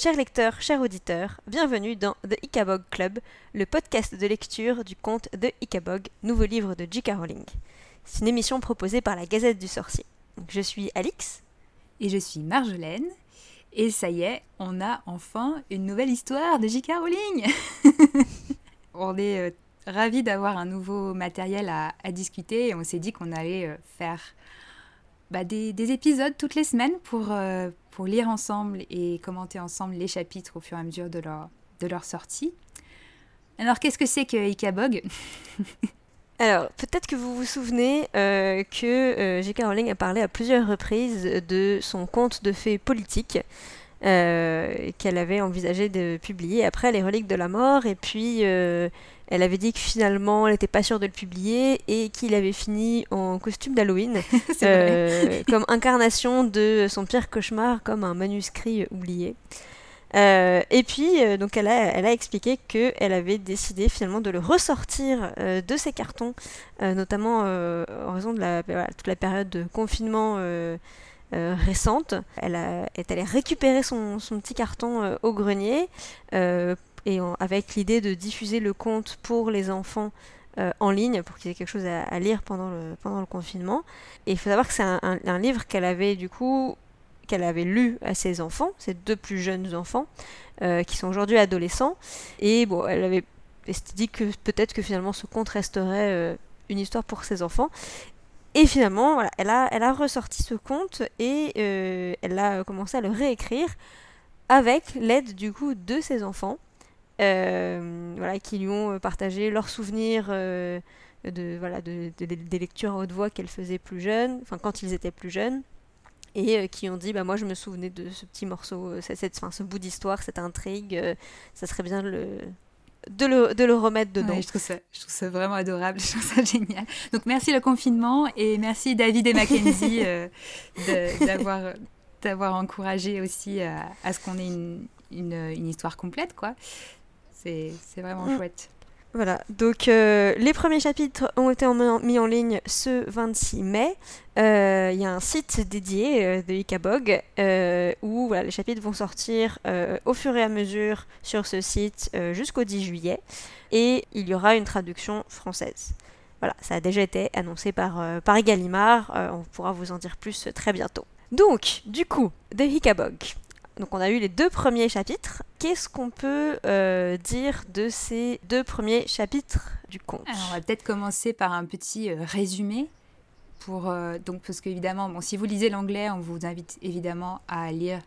Chers lecteurs, chers auditeurs, bienvenue dans The Ickabog Club, le podcast de lecture du conte The Ickabog, nouveau livre de J.K. Rowling. C'est une émission proposée par La Gazette du Sorcier. Je suis Alix. Et je suis Marjolaine. Et ça y est, on a enfin une nouvelle histoire de J.K. Rowling. On est ravis d'avoir un nouveau matériel à discuter et on s'est dit qu'on allait faire des épisodes toutes les semaines pour lire ensemble et commenter ensemble les chapitres au fur et à mesure de leur sortie. Alors, qu'est-ce que c'est que Ickabog ? Alors, peut-être que vous vous souvenez que J.K. Rowling a parlé à plusieurs reprises de son conte de fées politique qu'elle avait envisagé de publier après Les Reliques de la Mort, et puis elle avait dit que finalement elle n'était pas sûre de le publier et qu'il avait fini en costume d'Halloween comme incarnation de son pire cauchemar, comme un manuscrit oublié. Et puis, donc elle a expliqué qu'elle avait décidé finalement de le ressortir de ses cartons, notamment en raison de toute la période de confinement récente. Elle est allée récupérer son petit carton au grenier, avec l'idée de diffuser le conte pour les enfants en ligne, pour qu'ils aient quelque chose à lire pendant le confinement. Et il faut savoir que c'est un livre qu'elle avait lu à ses enfants, ses deux plus jeunes enfants, qui sont aujourd'hui adolescents. Et bon, elle avait dit que peut-être que finalement ce conte resterait une histoire pour ses enfants. Et finalement, voilà, elle a ressorti ce conte et elle a commencé à le réécrire avec l'aide du coup de ses enfants, qui lui ont partagé leurs souvenirs des lectures à haute voix qu'elle faisait plus jeune, enfin quand ils étaient plus jeunes. Et qui ont dit, moi je me souvenais de ce petit morceau, ce bout d'histoire, cette intrigue, ça serait bien de le remettre dedans. Ouais, je trouve ça vraiment adorable, je trouve ça génial. Donc merci le confinement et merci David et Mackenzie d'avoir encouragé aussi à ce qu'on ait une histoire complète, quoi. C'est vraiment chouette. Voilà, donc les premiers chapitres ont été mis en ligne ce 26 mai. Il y a un site dédié de Ickabog où les chapitres vont sortir au fur et à mesure sur ce site jusqu'au 10 juillet. Et il y aura une traduction française. Voilà, ça a déjà été annoncé par Gallimard. On pourra vous en dire plus très bientôt. Donc, du coup, de Ickabog. Donc on a eu les deux premiers chapitres. Qu'est-ce qu'on peut dire de ces deux premiers chapitres du conte ? Alors on va peut-être commencer par un petit résumé, parce qu'évidemment, si vous lisez l'anglais, on vous invite évidemment à lire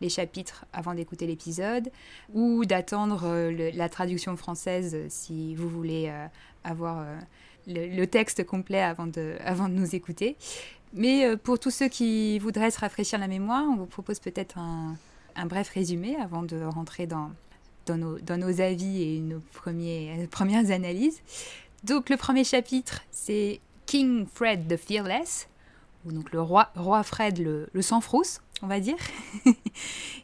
les chapitres avant d'écouter l'épisode, ou d'attendre la traduction française si vous voulez avoir le texte complet avant de nous écouter. Mais pour tous ceux qui voudraient se rafraîchir la mémoire, on vous propose peut-être un bref résumé avant de rentrer dans nos avis et nos premières analyses. Donc le premier chapitre, c'est King Fred the Fearless, ou donc le roi Fred le sans frousse, on va dire.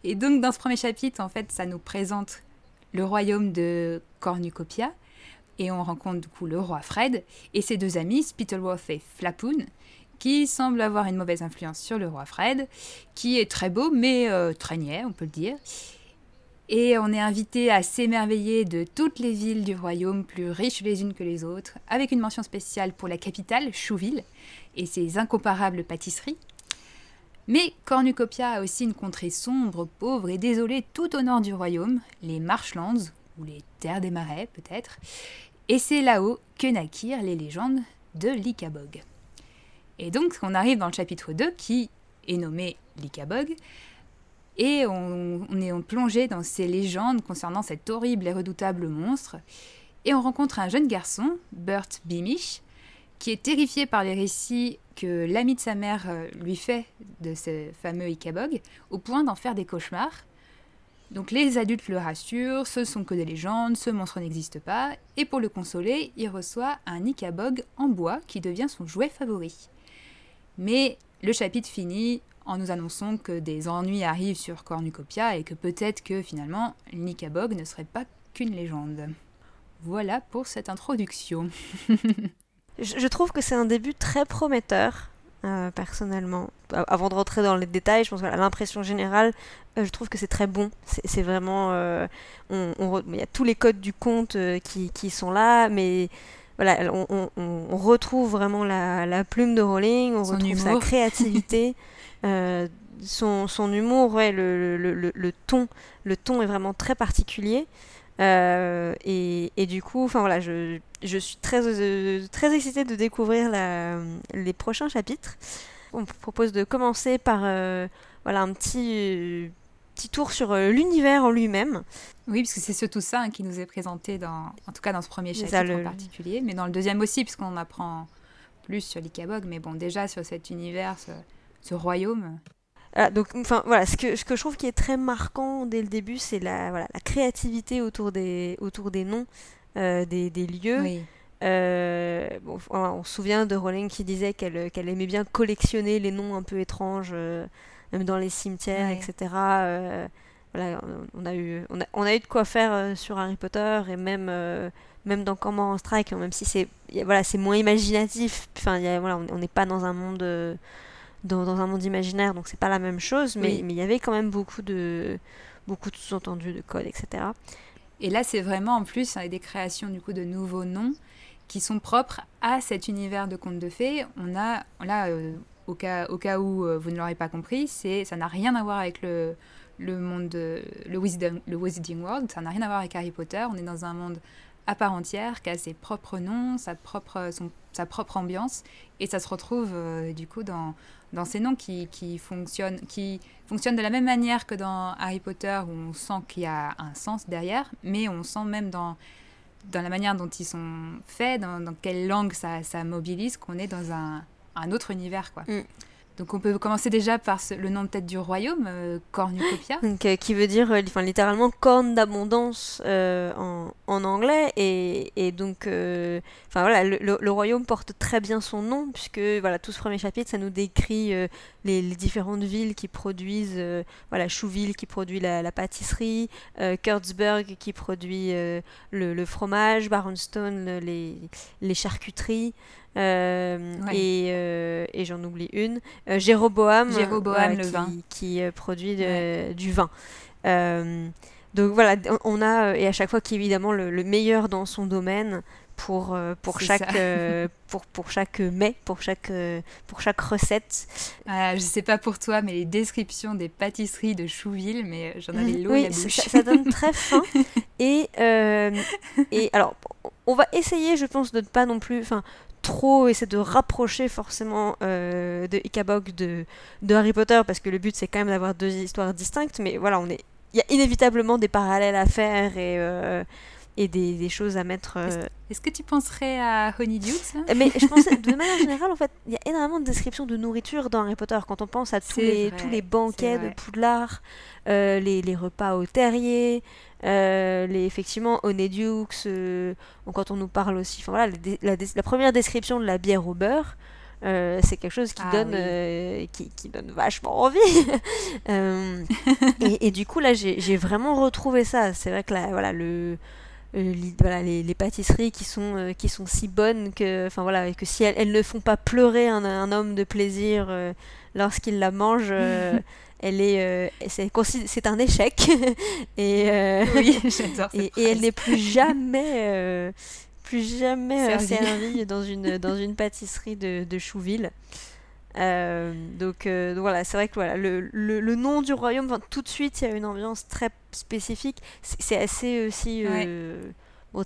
Et donc dans ce premier chapitre, en fait, ça nous présente le royaume de Cornucopia, et on rencontre du coup le roi Fred et ses deux amis, Spittleworth et Flapoon, qui semble avoir une mauvaise influence sur le roi Fred, qui est très beau, mais très niais, on peut le dire. Et on est invité à s'émerveiller de toutes les villes du royaume, plus riches les unes que les autres, avec une mention spéciale pour la capitale, Chouville, et ses incomparables pâtisseries. Mais Cornucopia a aussi une contrée sombre, pauvre et désolée tout au nord du royaume, les Marshlands, ou les terres des marais peut-être, et c'est là-haut que naquirent les légendes de l'Ickabog. Et donc, on arrive dans le chapitre 2, qui est nommé l'Ickabog, et on est plongé dans ces légendes concernant cet horrible et redoutable monstre, et on rencontre un jeune garçon, Bert Beamish, qui est terrifié par les récits que l'ami de sa mère lui fait de ce fameux Ickabog, au point d'en faire des cauchemars. Donc les adultes le rassurent, ce sont que des légendes, ce monstre n'existe pas, et pour le consoler, il reçoit un Ickabog en bois qui devient son jouet favori. Mais le chapitre finit en nous annonçant que des ennuis arrivent sur Cornucopia et que peut-être que finalement l'Ickabog ne serait pas qu'une légende. Voilà pour cette introduction. Je trouve que c'est un début très prometteur, personnellement. avant de rentrer dans les détails, je pense que l'impression générale, je trouve que c'est très bon. C'est vraiment... il y a tous les codes du conte qui sont là, mais... Voilà, on retrouve vraiment la plume de Rowling, on retrouve sa créativité, son humour, ouais, le ton est vraiment très particulier. Et du coup, enfin voilà, je suis très excitée de découvrir les prochains chapitres. On propose de commencer par un petit tour sur l'univers en lui-même. Oui, parce que c'est surtout ça qui nous est présenté, en tout cas dans ce premier chapitre en particulier, mais dans le deuxième aussi, puisqu'on apprend plus sur l'Ickabog, mais bon, déjà sur cet univers, ce royaume. Donc, voilà, ce que je trouve qui est très marquant dès le début, c'est la créativité autour des noms, des lieux. Oui. On se souvient de Rowling qui disait qu'elle aimait bien collectionner les noms un peu étranges, même dans les cimetières, ouais, etc. On a eu de quoi faire sur Harry Potter et même dans Cormoran Strike, même si c'est moins imaginatif. Enfin, on n'est pas dans un monde dans un monde imaginaire, donc c'est pas la même chose. Mais oui, mais il y avait quand même beaucoup de sous-entendus, de codes, etc. Et là, c'est vraiment en plus des créations du coup de nouveaux noms qui sont propres à cet univers de contes de fées. On a là, au cas où vous ne l'aurez pas compris, ça n'a rien à voir avec le monde le Wizarding World, ça n'a rien à voir avec Harry Potter. On est dans un monde à part entière qui a ses propres noms, sa propre ambiance, et ça se retrouve du coup dans ces noms qui fonctionnent de la même manière que dans Harry Potter, où on sent qu'il y a un sens derrière, mais on sent même dans la manière dont ils sont faits, dans quelle langue ça mobilise, qu'on est dans un autre univers, quoi. Mm. Donc on peut commencer déjà par le nom peut-être du royaume, Cornucopia. Donc, qui veut dire littéralement corne d'abondance en anglais. Et donc le royaume porte très bien son nom, puisque tout ce premier chapitre, ça nous décrit les différentes villes qui produisent, Chouville qui produit la pâtisserie, Kurdsburg qui produit le fromage, Baronstown les charcuteries. Ouais. Et j'en oublie une, Jéroboam, le vin qui produit ouais, du vin, donc voilà, on a, et à chaque fois qu'évidemment le meilleur dans son domaine pour chaque mets, pour chaque recette. Je sais pas pour toi, mais les descriptions des pâtisseries de Chouville, mais j'en avais l'eau à la bouche. Ça donne très faim. Et alors, on va essayer, je pense, de ne pas non plus, trop essayer de rapprocher forcément de Ickabog de Harry Potter, parce que le but c'est quand même d'avoir deux histoires distinctes. Mais voilà, il y a inévitablement des parallèles à faire et des choses à mettre... Est-ce que tu penserais à Honeydukes, hein? Mais je pensais, de manière générale, en fait, il y a énormément de descriptions de nourriture dans Harry Potter. Quand on pense à tous les banquets de Poudlard, les repas au terrier, effectivement, Honeydukes, quand on nous parle aussi... la première description de la bière au beurre, c'est quelque chose qui donne vachement envie. et du coup, là, j'ai vraiment retrouvé ça. C'est vrai que là, les pâtisseries qui sont si bonnes que, que si elles ne font pas pleurer un homme de plaisir lorsqu'il la mange, c'est un échec. Oui, j'adore cette phrase. Et elle n'est plus jamais servie dans une pâtisserie de Chouville. Donc voilà, c'est vrai que le nom du royaume, tout de suite il y a une ambiance très spécifique. C'est assez aussi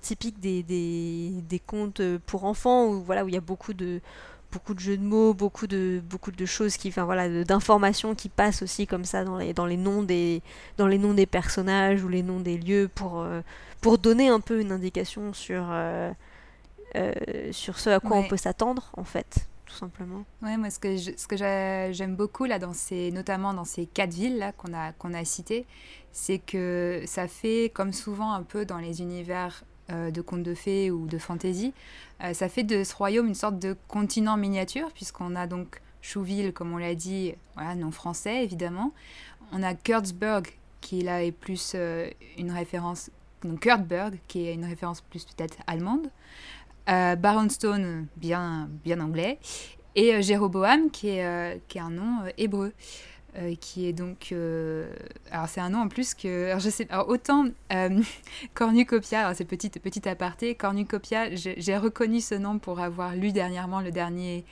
typique des contes pour enfants, où il y a beaucoup de jeux de mots, beaucoup de choses qui, d'informations qui passent aussi comme ça dans les noms des personnages ou les noms des lieux pour donner un peu une indication sur ce à quoi on peut s'attendre, en fait, tout simplement. Ouais, moi ce que j'aime beaucoup là, notamment dans ces quatre villes là qu'on a citées, c'est que ça fait, comme souvent un peu dans les univers de contes de fées ou de fantasy, ça fait de ce royaume une sorte de continent miniature, puisqu'on a donc Chouville, comme on l'a dit, nom français évidemment. On a Kurdsburg qui là est plus une référence, donc Kurdsburg qui est une référence plus peut-être allemande. Baronstown, bien anglais, Et Jéroboam, qui est un nom hébreu, qui est donc... alors, c'est un nom en plus que... Alors, je sais, alors autant Cornucopia, alors c'est petit aparté, Cornucopia, j'ai reconnu ce nom pour avoir lu dernièrement le dernier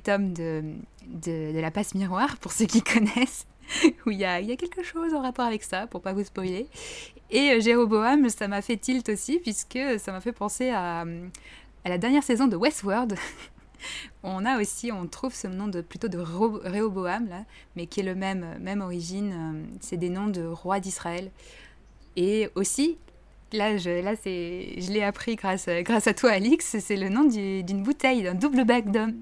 tome de La Passe-Miroir, pour ceux qui connaissent, où il y a quelque chose en rapport avec ça, pour ne pas vous spoiler. Et Jéroboam, ça m'a fait tilt aussi, puisque ça m'a fait penser à la dernière saison de Westworld. On trouve ce nom plutôt de Réoboam, là, mais qui est le même origine, c'est des noms de rois d'Israël. Et aussi, je l'ai appris grâce à toi, Alix, c'est le nom d'une bouteille, d'un double magnum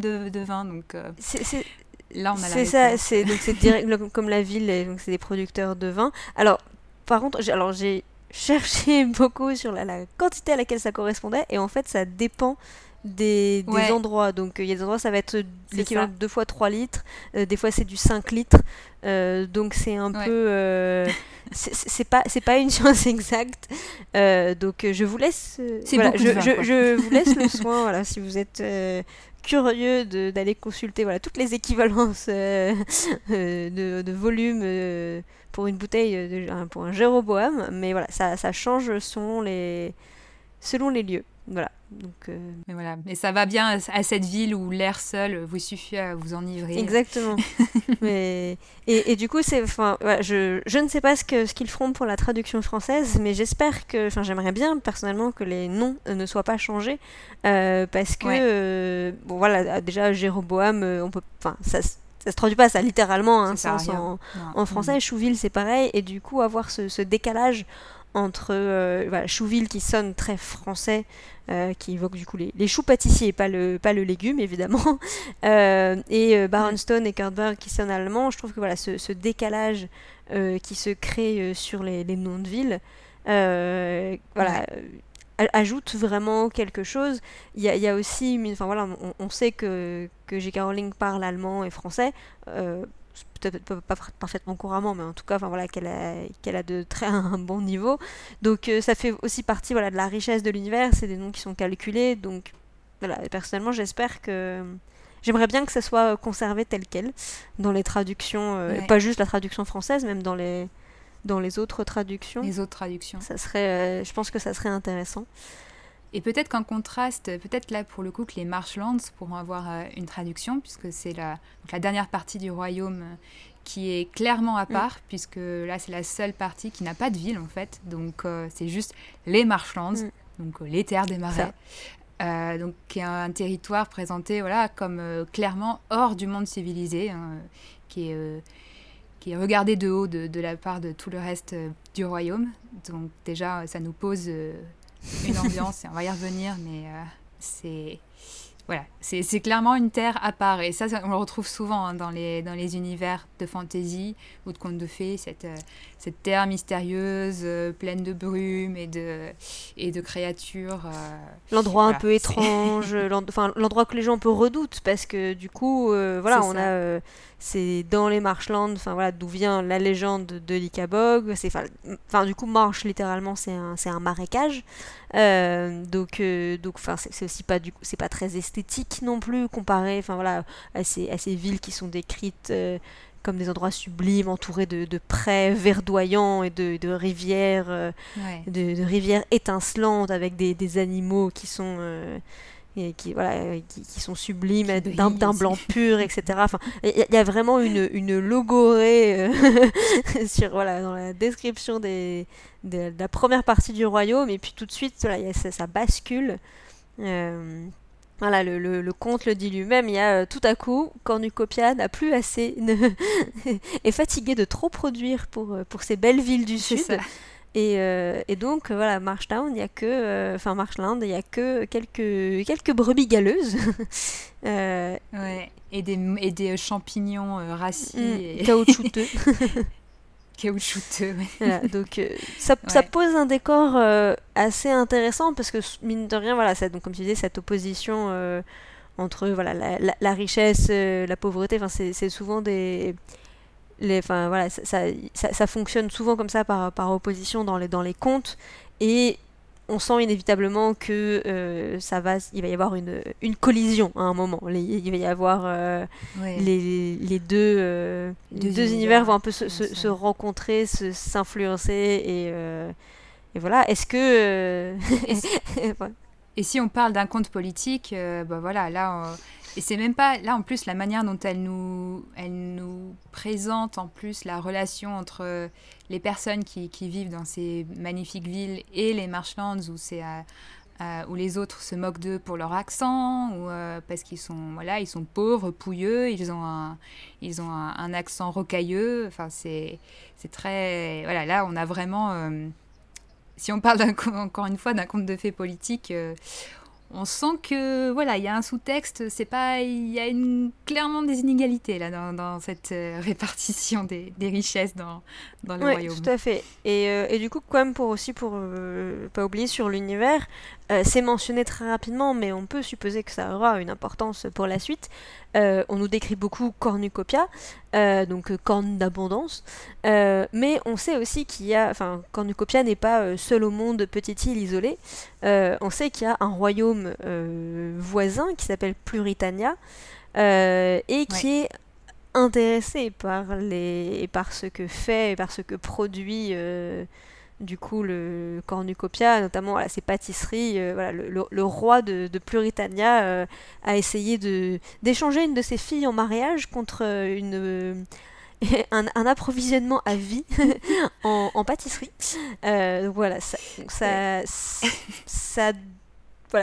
de vin. Donc, là, on a c'est ça, c'est direct, comme la ville, et donc c'est des producteurs de vin. Alors, par contre, j'ai cherché beaucoup sur la quantité à laquelle ça correspondait, et en fait, ça dépend des ouais. endroits. Donc il y a des endroits, ça va être l'équivalent de 2 fois 3 litres, des fois c'est du 5 litres, donc c'est un ouais. peu c'est pas une science exacte, donc je vous laisse je vous laisse le soin, voilà, si vous êtes curieux d'aller consulter, voilà, toutes les équivalences de volume pour une bouteille pour un Jéroboam, mais voilà, ça change selon les lieux. Voilà. Donc, mais voilà, mais ça va bien à cette ville où l'air seul vous suffit à vous enivrer. Exactement. Mais et du coup, c'est, enfin, ouais, je ne sais pas ce qu'ils feront pour la traduction française, mais j'espère que, enfin, j'aimerais bien personnellement que les noms ne soient pas changés, parce que ouais. Bon, voilà, déjà Jéroboam, on peut, enfin, ça se traduit pas ça littéralement, hein, ça en français. Chouville, c'est pareil, et du coup avoir ce décalage entre voilà, Chouville qui sonne très français, qui évoque du coup les choux pâtissiers, pas le légume évidemment, et Baronstown et Kurdsburg qui sonnent allemand. Je trouve que voilà, ce décalage qui se crée sur les noms de villes, voilà, ajoute vraiment quelque chose. Il y a aussi, enfin voilà, on sait que J.K. Rowling parle allemand et français, peut-être pas parfaitement couramment, mais en tout cas, enfin voilà, qu'elle a de très un bon niveau. Donc ça fait aussi partie, voilà, de la richesse de l'univers. C'est des noms qui sont calculés, donc voilà. Personnellement, j'aimerais bien que ça soit conservé tel quel dans les traductions, ouais. Pas juste la traduction française, même dans les autres traductions. Les autres traductions. Ça serait, je pense que ça serait intéressant. Et peut-être qu'en contraste, peut-être là pour le coup que les Marshlands pourront avoir une traduction, puisque c'est la dernière partie du royaume qui est clairement à part, puisque là c'est la seule partie qui n'a pas de ville en fait, donc c'est juste les Marshlands, donc les terres des marais, donc qui est un territoire présenté, voilà, comme clairement hors du monde civilisé, hein, qui est regardé de haut de la part de tout le reste du royaume. Donc déjà ça nous pose... une ambiance, et on va y revenir, mais c'est clairement une terre à part, et ça on le retrouve souvent, hein, dans les univers de fantasy ou de contes de fées, cette terre mystérieuse, pleine de brume et de créatures, l'endroit, voilà, un peu étrange, l'endroit que les gens un peu redoutent, parce que du coup voilà, on a c'est dans les Marshlands, enfin voilà, d'où vient la légende de l'Ickabog. C'est enfin du coup marsh, littéralement c'est un marécage, donc enfin c'est aussi pas du coup, c'est pas très esthétique non plus comparé, enfin voilà, à ces villes qui sont décrites comme des endroits sublimes, entourés de prés verdoyants et de rivières, ouais. de rivières étincelantes avec des animaux qui sont et qui, voilà, qui sont sublimes, qui d'un blanc pur, etc. Enfin, il y a vraiment une logorée sur, voilà, dans la description de la première partie du royaume, et puis tout de suite, voilà, ça bascule. Voilà, le conte le dit lui-même, il y a tout à coup, Cornucopia n'a plus assez, est fatigué de trop produire pour ces belles villes du sud. Ça. Et donc voilà, Marshland, il y a que quelques brebis galeuses, ouais, et des champignons rassis, et caoutchouteux. Ouais. Voilà, donc ça pose un décor assez intéressant, parce que mine de rien, voilà, ça, donc comme tu disais, cette opposition entre, voilà, la richesse, la pauvreté, enfin c'est souvent des... Enfin voilà, ça fonctionne souvent comme ça, par opposition dans les contes, et on sent inévitablement que il va y avoir une collision à un moment. Il va y avoir les deux univers vont un peu se rencontrer, s'influencer et voilà. Est-ce que Et si on parle d'un conte politique, et c'est même pas là, en plus, la manière dont elle nous présente en plus la relation entre les personnes qui vivent dans ces magnifiques villes et les Marshlands où les autres se moquent d'eux pour leur accent ou parce qu'ils sont ils sont pauvres, pouilleux, ils ont un accent rocailleux. Enfin, c'est très là on a vraiment si on parle encore une fois d'un conte de fées politique, on sent que il y a un sous-texte, clairement des inégalités là dans cette répartition des richesses dans le royaume. Oui, tout à fait. Et du coup, quand même, pour pas oublier sur l'univers, c'est mentionné très rapidement, mais on peut supposer que ça aura une importance pour la suite. On nous décrit beaucoup Cornucopia, donc corne d'abondance, mais on sait aussi Cornucopia n'est pas seul au monde, petite île isolée. On sait qu'il y a un royaume voisin qui s'appelle Pluritania et qui est intéressé par ce que fait et par ce que produit. Du coup, le Cornucopia, notamment ses pâtisseries, le roi de Pluritania a essayé d'échanger une de ses filles en mariage contre un approvisionnement à vie en pâtisserie.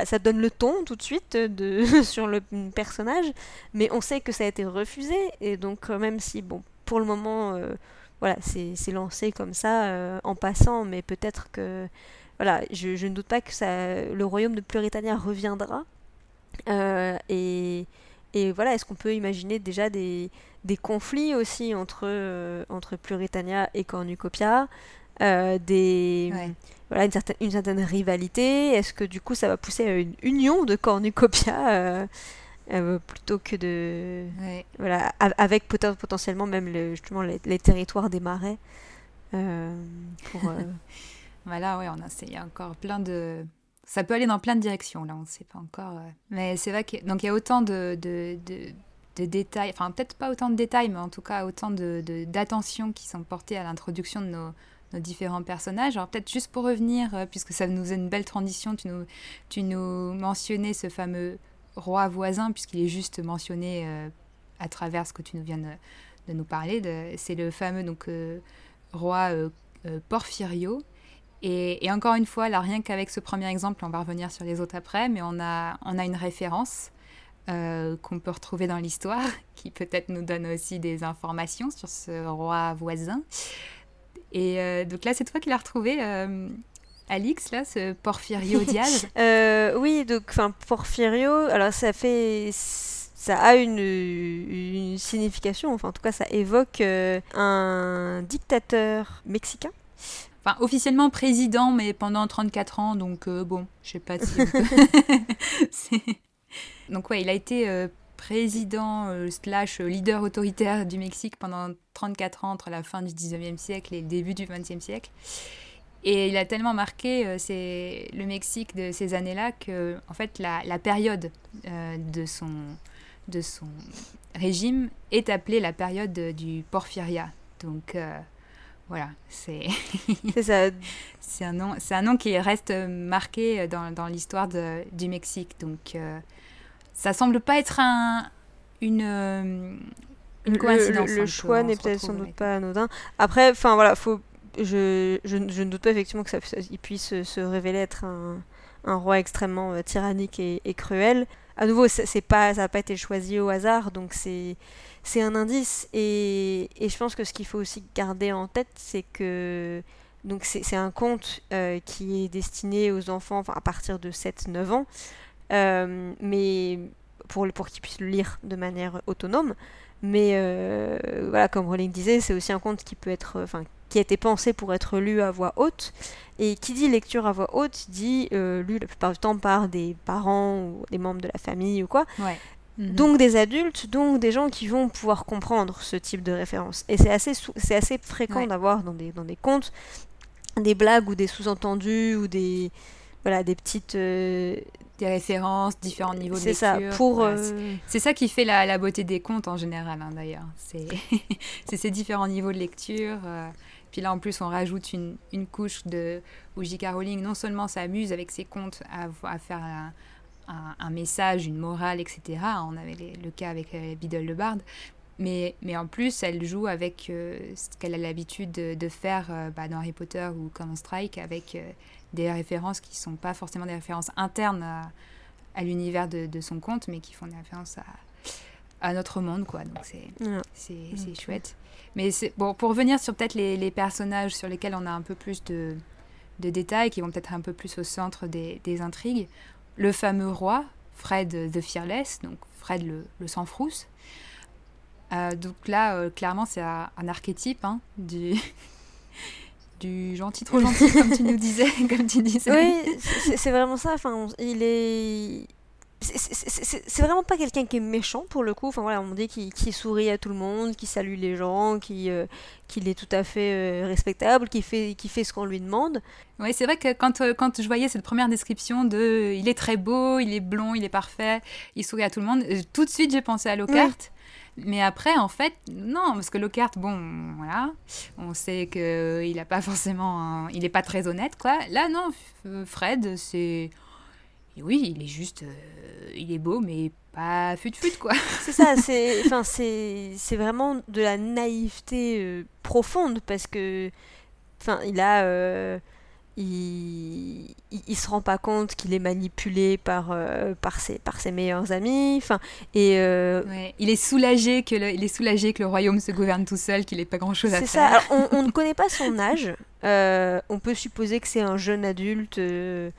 Ça donne le ton tout de suite sur le personnage, mais on sait que ça a été refusé, et donc même si, pour le moment... c'est lancé comme ça en passant, mais peut-être que je ne doute pas que le royaume de Pluritania reviendra. Est-ce qu'on peut imaginer déjà des conflits aussi entre Pluritania et Cornucopia, une certaine rivalité. Est-ce que du coup ça va pousser à une union de Cornucopia plutôt que avec potentiellement même les territoires des marais il y a encore plein de... Ça peut aller dans plein de directions, là, on ne sait pas encore. Mais c'est vrai que donc il y a autant de détails, enfin peut-être pas autant de détails, mais en tout cas autant d'attention qui sont portées à l'introduction de nos différents personnages. Alors peut-être juste pour revenir, puisque ça nous est une belle transition, tu nous mentionnais ce fameux roi voisin, puisqu'il est juste mentionné à travers ce que tu nous viens de nous parler. C'est le fameux roi Porfirio. Et encore une fois, là, rien qu'avec ce premier exemple, on va revenir sur les autres après, mais on a une référence qu'on peut retrouver dans l'histoire, qui peut-être nous donne aussi des informations sur ce roi voisin. Et donc là, c'est toi qui l'as retrouvé... Alix, là, ce Porfirio Diaz. Porfirio, alors ça a une signification, en tout cas ça évoque un dictateur mexicain. Enfin, officiellement président, mais pendant 34 ans, donc je sais pas si... Donc il a été président / leader autoritaire du Mexique pendant 34 ans, entre la fin du 19e siècle et le début du 20e siècle. Et il a tellement marqué le Mexique de ces années-là que, en fait, la période de son régime est appelée la période du Porfiriat. Donc, c'est... c'est ça. C'est un nom qui reste marqué dans l'histoire du Mexique. Donc, ça semble pas être une coïncidence. Le choix n'est peut-être sans doute pas anodin. Après, faut... Je ne doute pas effectivement que il puisse se révéler être un roi extrêmement tyrannique et cruel. À nouveau, ça n'a pas été choisi au hasard, donc c'est un indice. Et je pense que ce qu'il faut aussi garder en tête, c'est que donc c'est un conte qui est destiné aux enfants à partir de 7-9 ans, mais pour qu'ils puissent le lire de manière autonome. Mais comme Rowling disait, c'est aussi un conte qui peut être... qui a été pensé pour être lu à voix haute, et qui dit lecture à voix haute dit lu la plupart du temps par des parents ou des membres de la famille ou quoi, donc des adultes, donc des gens qui vont pouvoir comprendre ce type de référence. Et c'est assez fréquent d'avoir dans des contes des blagues ou des sous-entendus ou des voilà, des petites... Des références, différents niveaux de lecture. C'est ça, pour... Ouais, c'est ça qui fait la beauté des contes en général, hein, d'ailleurs. C'est ces différents niveaux de lecture. Puis là, en plus, on rajoute une couche où J.K. Rowling non seulement s'amuse avec ses contes à faire un message, une morale, etc. On avait le cas avec Beedle le Bard. Mais en plus, elle joue avec ce qu'elle a l'habitude de faire dans Harry Potter ou Cormoran Strike, avec... des références qui ne sont pas forcément des références internes à l'univers de son conte, mais qui font des références à notre monde, quoi. Donc c'est chouette. Mais pour revenir sur peut-être les personnages sur lesquels on a un peu plus de détails, qui vont peut-être un peu plus au centre des intrigues, le fameux roi, Fred the Fearless, donc Fred le sans-frousse. Donc là, clairement, c'est un archétype du gentil, trop gentil, comme tu nous disais. Oui, c'est vraiment ça. Enfin, il est... C'est vraiment pas quelqu'un qui est méchant, pour le coup. Enfin, voilà, on dit qu'il sourit à tout le monde, qu'il salue les gens, qu'il est tout à fait respectable, qu'il fait ce qu'on lui demande. Oui, c'est vrai que quand je voyais cette première description de « il est très beau, il est blond, il est parfait, il sourit à tout le monde », tout de suite j'ai pensé à Lockhart. Oui. Mais après, en fait, non, parce que Lockhart, bon, voilà, on sait qu'il n'est pas forcément... il n'est pas très honnête, quoi. Là, non, Fred, c'est... Oui, il est juste... il est beau, mais pas fut-fut, quoi. C'est ça, c'est vraiment de la naïveté profonde, parce que... Enfin, il a... il se rend pas compte qu'il est manipulé par ses meilleurs amis, enfin, et ouais, il est soulagé que le royaume se gouverne tout seul, qu'il ait pas grand chose à faire. C'est ça. Alors, on ne connaît pas son âge, on peut supposer que c'est un jeune adulte, ouais.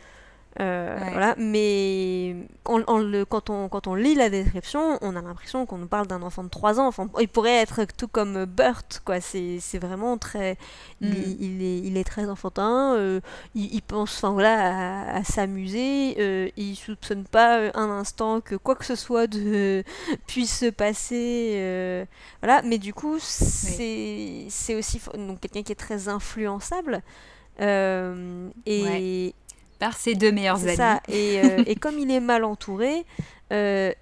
Voilà, mais quand on lit la description, on a l'impression qu'on nous parle d'un enfant de 3 ans. Enfin, il pourrait être tout comme Bert, quoi. C'est vraiment très... il est très enfantin, il pense, enfin, voilà, à s'amuser, il soupçonne pas un instant que quoi que ce soit puisse se passer, voilà. Mais du coup, c'est aussi donc quelqu'un qui est très influençable, et ouais, par ses deux meilleurs amis. C'est ça, et comme il est mal entouré,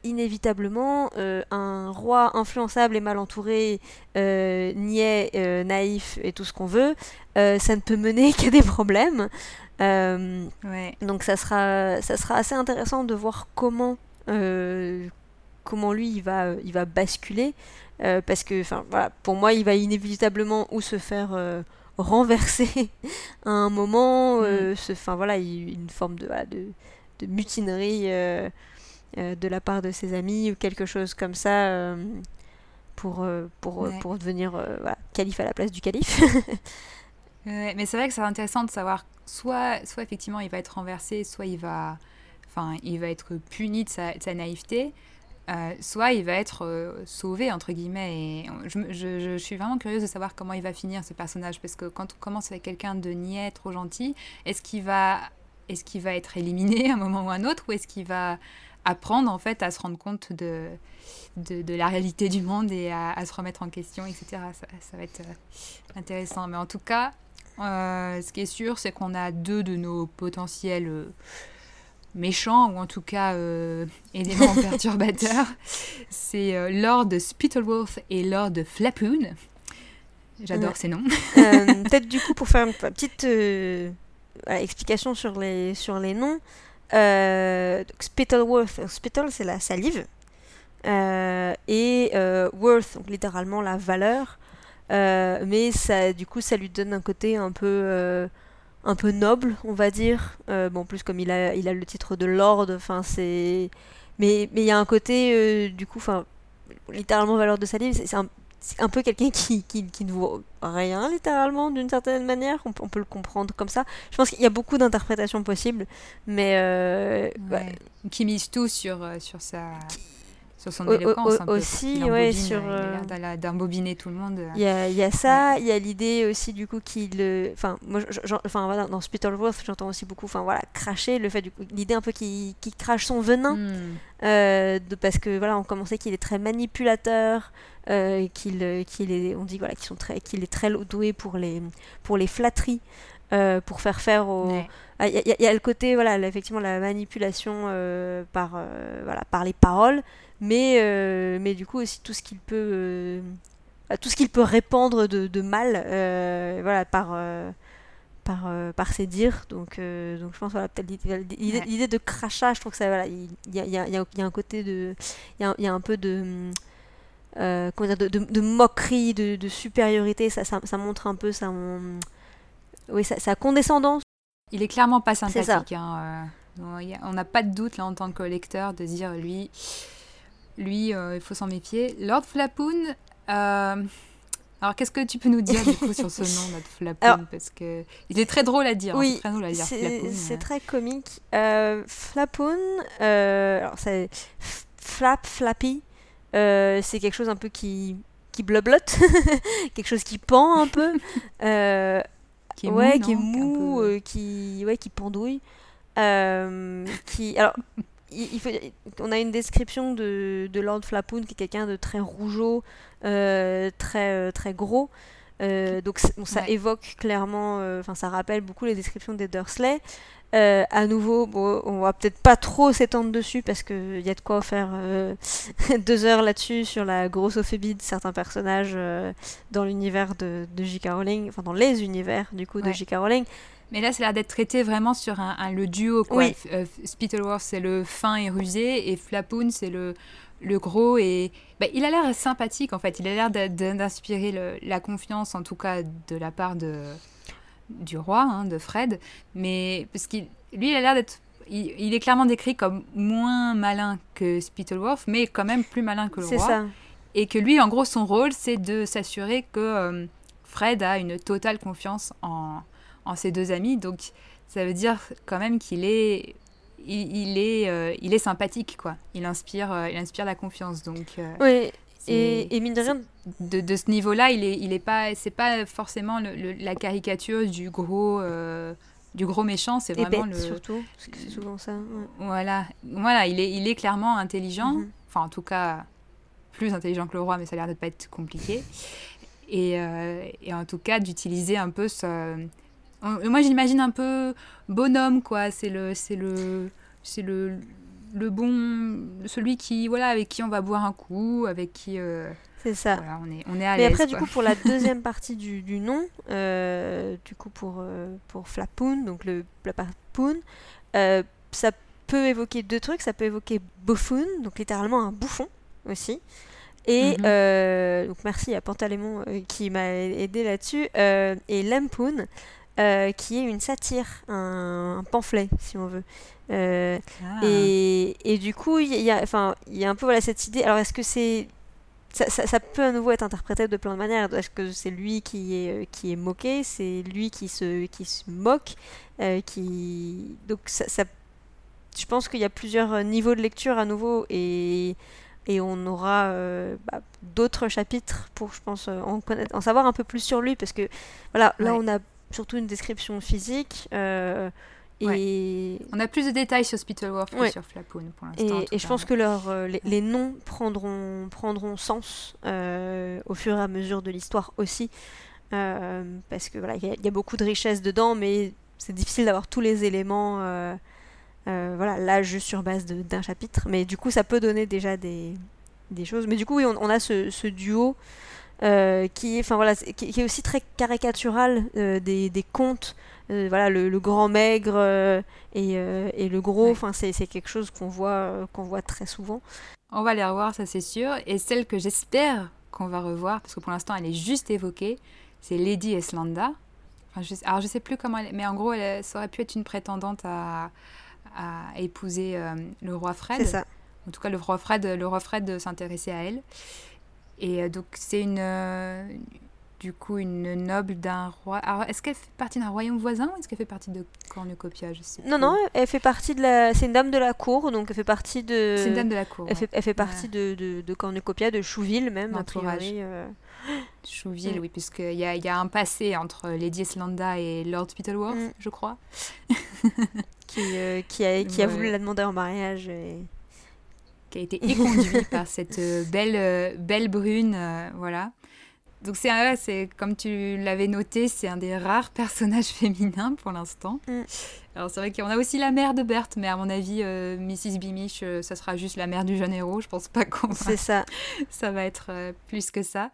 inévitablement, un roi influençable et mal entouré, niais, naïf et tout ce qu'on veut, ça ne peut mener qu'à des problèmes. Ouais. Donc ça sera assez intéressant de voir comment lui il va basculer, parce que, enfin, voilà, pour moi, il va inévitablement ou se faire... renversé à un moment, enfin, voilà, une forme de mutinerie de la part de ses amis ou quelque chose comme ça, pour devenir, voilà, calife à la place du calife. Mais c'est vrai que c'est intéressant de savoir, soit effectivement il va être renversé, soit il va être puni de sa naïveté. Soit il va être sauvé, entre guillemets, et je suis vraiment curieuse de savoir comment il va finir, ce personnage, parce que quand on commence avec quelqu'un de niais, trop gentil, est-ce qu'il va être éliminé à un moment ou à un autre, ou est-ce qu'il va apprendre, en fait, à se rendre compte de la réalité du monde et à se remettre en question, etc. Ça va être intéressant, mais en tout cas, ce qui est sûr, c'est qu'on a deux de nos potentiels méchant, ou en tout cas élément perturbateur, c'est Lord Spittleworth et Lord Flapoon. J'adore ces noms. Peut-être du coup, pour faire une petite explication sur les noms, Spittleworth, Spittle, c'est la salive, et Worth, donc littéralement la valeur, mais ça, du coup, ça lui donne un côté un peu noble, on va dire. Bon, plus comme il a le titre de lord, enfin, c'est... Mais il y a un côté, du coup, enfin, littéralement valeur de salive, c'est un peu quelqu'un qui ne vaut rien, littéralement, d'une certaine manière. On peut le comprendre comme ça. Je pense qu'il y a beaucoup d'interprétations possibles, mais... ouais. Bah, qui mise tout sur sa... Sur son éloquence, un peu. Aussi, ouais, sur... Il a l'air d'embobiner tout le monde. Il y a ça, il y a l'idée aussi, du coup, Enfin, moi, voilà, dans Spittleworth, j'entends aussi beaucoup, enfin, voilà, cracher, l'idée un peu qu'il crache son venin, parce que, voilà, on commençait qu'il est très manipulateur, qu'il est, on dit, voilà, qu'il est très doué pour les flatteries, pour faire faire au... Ouais. Il y a le côté, voilà, effectivement, la manipulation par les paroles, mais du coup aussi tout ce qu'il peut répandre de mal, par ses dires. Donc je pense, voilà, peut-être l'idée de crachat, je trouve que ça, voilà, il y a un côté de, il y a un peu de de moquerie, de supériorité. Ça montre un peu sa condescendance. Il est clairement pas sympathique. Hein. On n'a pas de doute là en tant que lecteur de dire lui, il faut s'en méfier. Lord Flapoon. Alors qu'est-ce que tu peux nous dire du coup sur ce nom, Lord Flapoon? Alors, parce que il est très drôle à dire. Oui, hein, c'est très comique. Flapoon. Alors c'est flappy. C'est quelque chose un peu qui blablote, quelque chose qui pend un peu. Qui pendouille. On a une description de Lord Flapoon qui est quelqu'un de très rougeau, très très gros. Donc ça évoque clairement, ça rappelle beaucoup les descriptions des Dursley. À nouveau, bon, on va peut-être pas trop s'étendre dessus parce qu'il y a de quoi faire 2 heures là-dessus sur la grossophobie de certains personnages dans l'univers de J.K. Rowling, enfin dans les univers du coup de J.K. Rowling. Mais là, ça a l'air d'être traité vraiment sur le duo, quoi. Oui. Spittleworth, c'est le fin et rusé, et Flapoon, c'est le gros. Et il a l'air sympathique, en fait. Il a l'air d'inspirer la confiance, en tout cas de la part du roi, hein, de Fred. Mais parce qu'il, lui, il a l'air d'être... Il est clairement décrit comme moins malin que Spittleworth, mais quand même plus malin que le roi. C'est ça. Et que lui, en gros, son rôle, c'est de s'assurer que Fred a une totale confiance en ses 2 amis, donc ça veut dire quand même qu'il est il est sympathique, quoi. Il inspire la confiance, donc oui, et mine de rien, de ce niveau-là, il est pas, c'est pas forcément la caricature du gros méchant, c'est vraiment bête, surtout parce que c'est souvent ça. Ouais. Voilà, il est clairement intelligent, enfin en tout cas plus intelligent que le roi, mais ça a l'air de pas être compliqué. Et en tout cas d'utiliser un peu moi j'imagine un peu bonhomme, quoi. C'est le bon, celui qui, voilà, avec qui on va boire un coup, avec qui c'est ça, voilà, on est à l'aise. Mais après, quoi. Du coup, pour la deuxième partie du nom, du coup pour Flapoon, donc le Flapoon, ça peut évoquer 2 trucs. Ça peut évoquer boffoon, donc littéralement un bouffon aussi. Et donc merci à Pantalémon qui m'a aidé là-dessus, et Lampoon, qui est une satire, un pamphlet si on veut. Et du coup il y a un peu, voilà, cette idée. Alors est-ce que ça peut à nouveau être interprété de plein de manières. Est-ce que c'est lui qui est moqué, c'est lui qui se moque, donc ça, je pense qu'il y a plusieurs niveaux de lecture à nouveau, et on aura d'autres chapitres pour, je pense, en savoir un peu plus sur lui, parce que voilà, là on a surtout une description physique, et on a plus de détails sur Spittleworth que sur Flapoon pour l'instant. Et je pense que les noms prendront sens au fur et à mesure de l'histoire aussi, parce que voilà, il y a beaucoup de richesse dedans, mais c'est difficile d'avoir tous les éléments. Là, juste sur base d'un chapitre. Mais du coup, ça peut donner déjà des choses. Mais du coup, oui, on a ce duo qui est aussi très caricatural des contes. Le grand maigre et le gros. Enfin, c'est quelque chose qu'on voit très souvent. On va les revoir, ça c'est sûr. Et celle que j'espère qu'on va revoir, parce que pour l'instant, elle est juste évoquée, c'est Lady Eslanda. Enfin, alors, je sais plus comment elle... Mais en gros, ça aurait pu être une prétendante à épouser le roi Fred. C'est ça. En tout cas, le roi Fred s'intéressait à elle. Et donc, c'est une noble d'un roi. Alors, est-ce qu'elle fait partie d'un royaume voisin ou est-ce qu'elle fait partie de Cornucopia? Je sais. Non, elle fait partie c'est une dame de la cour, donc elle fait partie de... C'est une dame de la cour. Elle fait partie de Cornucopia, de Chouville même, a priori. Chouville, oui, puisqu'il y a un passé entre Lady Eslanda et Lord Spittleworth, je crois. Qui a voulu la demander en mariage et... qui a été éconduit par cette belle brune, voilà. Donc c'est comme tu l'avais noté, c'est un des rares personnages féminins pour l'instant. Mm. Alors c'est vrai qu'on a aussi la mère de Bert, mais à mon avis, Mrs. Beamish, ça sera juste la mère du jeune héros. Je pense pas qu'on. C'est ça. Ça va être plus que ça.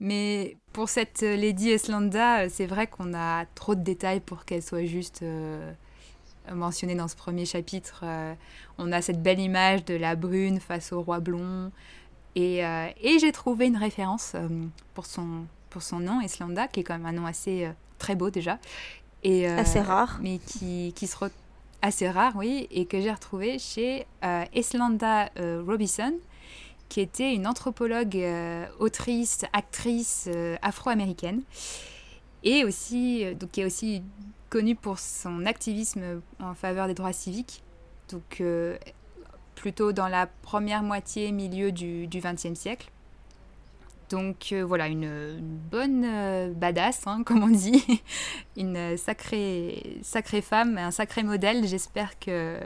Mais pour cette Lady Eslanda, c'est vrai qu'on a trop de détails pour qu'elle soit juste mentionnée dans ce premier chapitre. On a cette belle image de la brune face au roi blond. Et j'ai trouvé une référence pour son nom, Eslanda, qui est quand même un nom assez très beau déjà. Et, assez rare. Mais qui se assez rare, oui, et que j'ai retrouvé chez Eslanda Robison, qui était une anthropologue, autrice, actrice afro-américaine, et aussi, donc, qui est aussi connue pour son activisme en faveur des droits civiques. Donc... plutôt dans la première moitié, milieu du XXe siècle. Donc voilà, une bonne badass, hein, comme on dit, une sacrée femme, un sacré modèle. J'espère que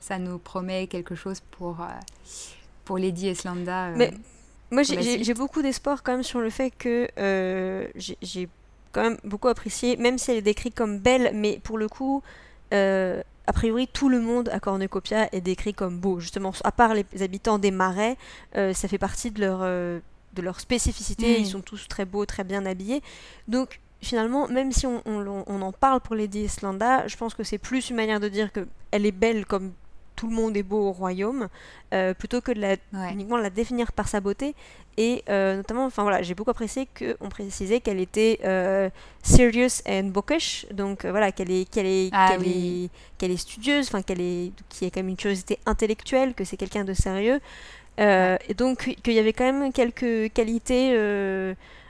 ça nous promet quelque chose pour Lady Eslanda. Mais moi, j'ai beaucoup d'espoir quand même sur le fait que j'ai quand même beaucoup apprécié, même si elle est décrite comme belle, mais pour le coup... a priori, tout le monde à Cornucopia est décrit comme beau. Justement, à part les habitants des marais, ça fait partie de leur spécificité. Mmh. Ils sont tous très beaux, très bien habillés. Donc, finalement, même si on en parle pour Lady Eslanda, je pense que c'est plus une manière de dire qu'elle est belle comme tout le monde est beau au royaume, plutôt que de uniquement de la définir par sa beauté. Et notamment, enfin voilà, j'ai beaucoup apprécié qu'on précisait qu'elle était serious and bookish, donc voilà, qu'elle est studieuse, enfin qu'il y a quand même une curiosité intellectuelle, que c'est quelqu'un de sérieux, et donc qu'il y avait quand même quelques qualités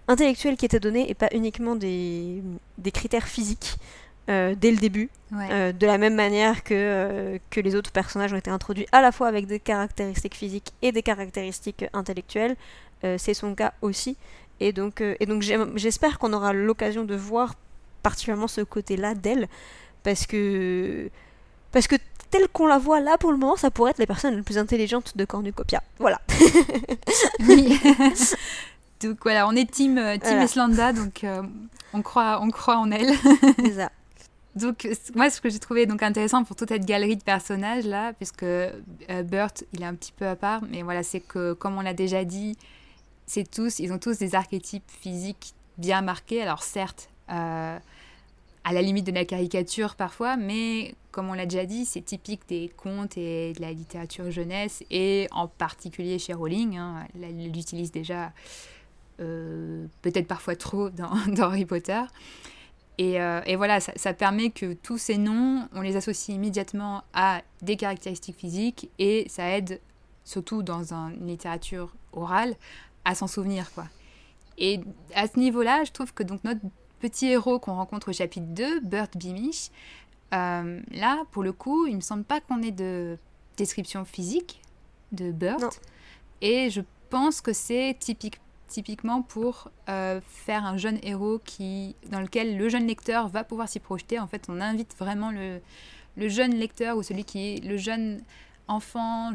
intellectuelles qui étaient données et pas uniquement des critères physiques. Dès le début, de la même manière que les autres personnages ont été introduits à la fois avec des caractéristiques physiques et des caractéristiques intellectuelles, c'est son cas aussi, et donc j'espère qu'on aura l'occasion de voir particulièrement ce côté-là d'elle, parce que telle qu'on la voit là pour le moment, ça pourrait être les personnes les plus intelligentes de Cornucopia, voilà. Oui. Donc voilà, on est team Eslanda, donc on croit en elle. C'est ça. Donc, moi, ce que j'ai trouvé donc, intéressant pour toute cette galerie de personnages, là, puisque Bert, il est un petit peu à part, mais voilà, c'est que, comme on l'a déjà dit, ils ont tous des archétypes physiques bien marqués. Alors, certes, à la limite de la caricature parfois, mais comme on l'a déjà dit, c'est typique des contes et de la littérature jeunesse, et en particulier chez Rowling. Hein, elle l'utilise déjà peut-être parfois trop dans Harry Potter. Et voilà, ça permet que tous ces noms, on les associe immédiatement à des caractéristiques physiques et ça aide, surtout dans une littérature orale, à s'en souvenir, quoi. Et à ce niveau-là, je trouve que donc, notre petit héros qu'on rencontre au chapitre 2, Bert Beamish, là, pour le coup, il me semble pas qu'on ait de description physique de Bert. Non. Et je pense que c'est typiquement pour faire un jeune héros dans lequel le jeune lecteur va pouvoir s'y projeter. En fait, on invite vraiment le jeune lecteur ou celui qui est le jeune enfant,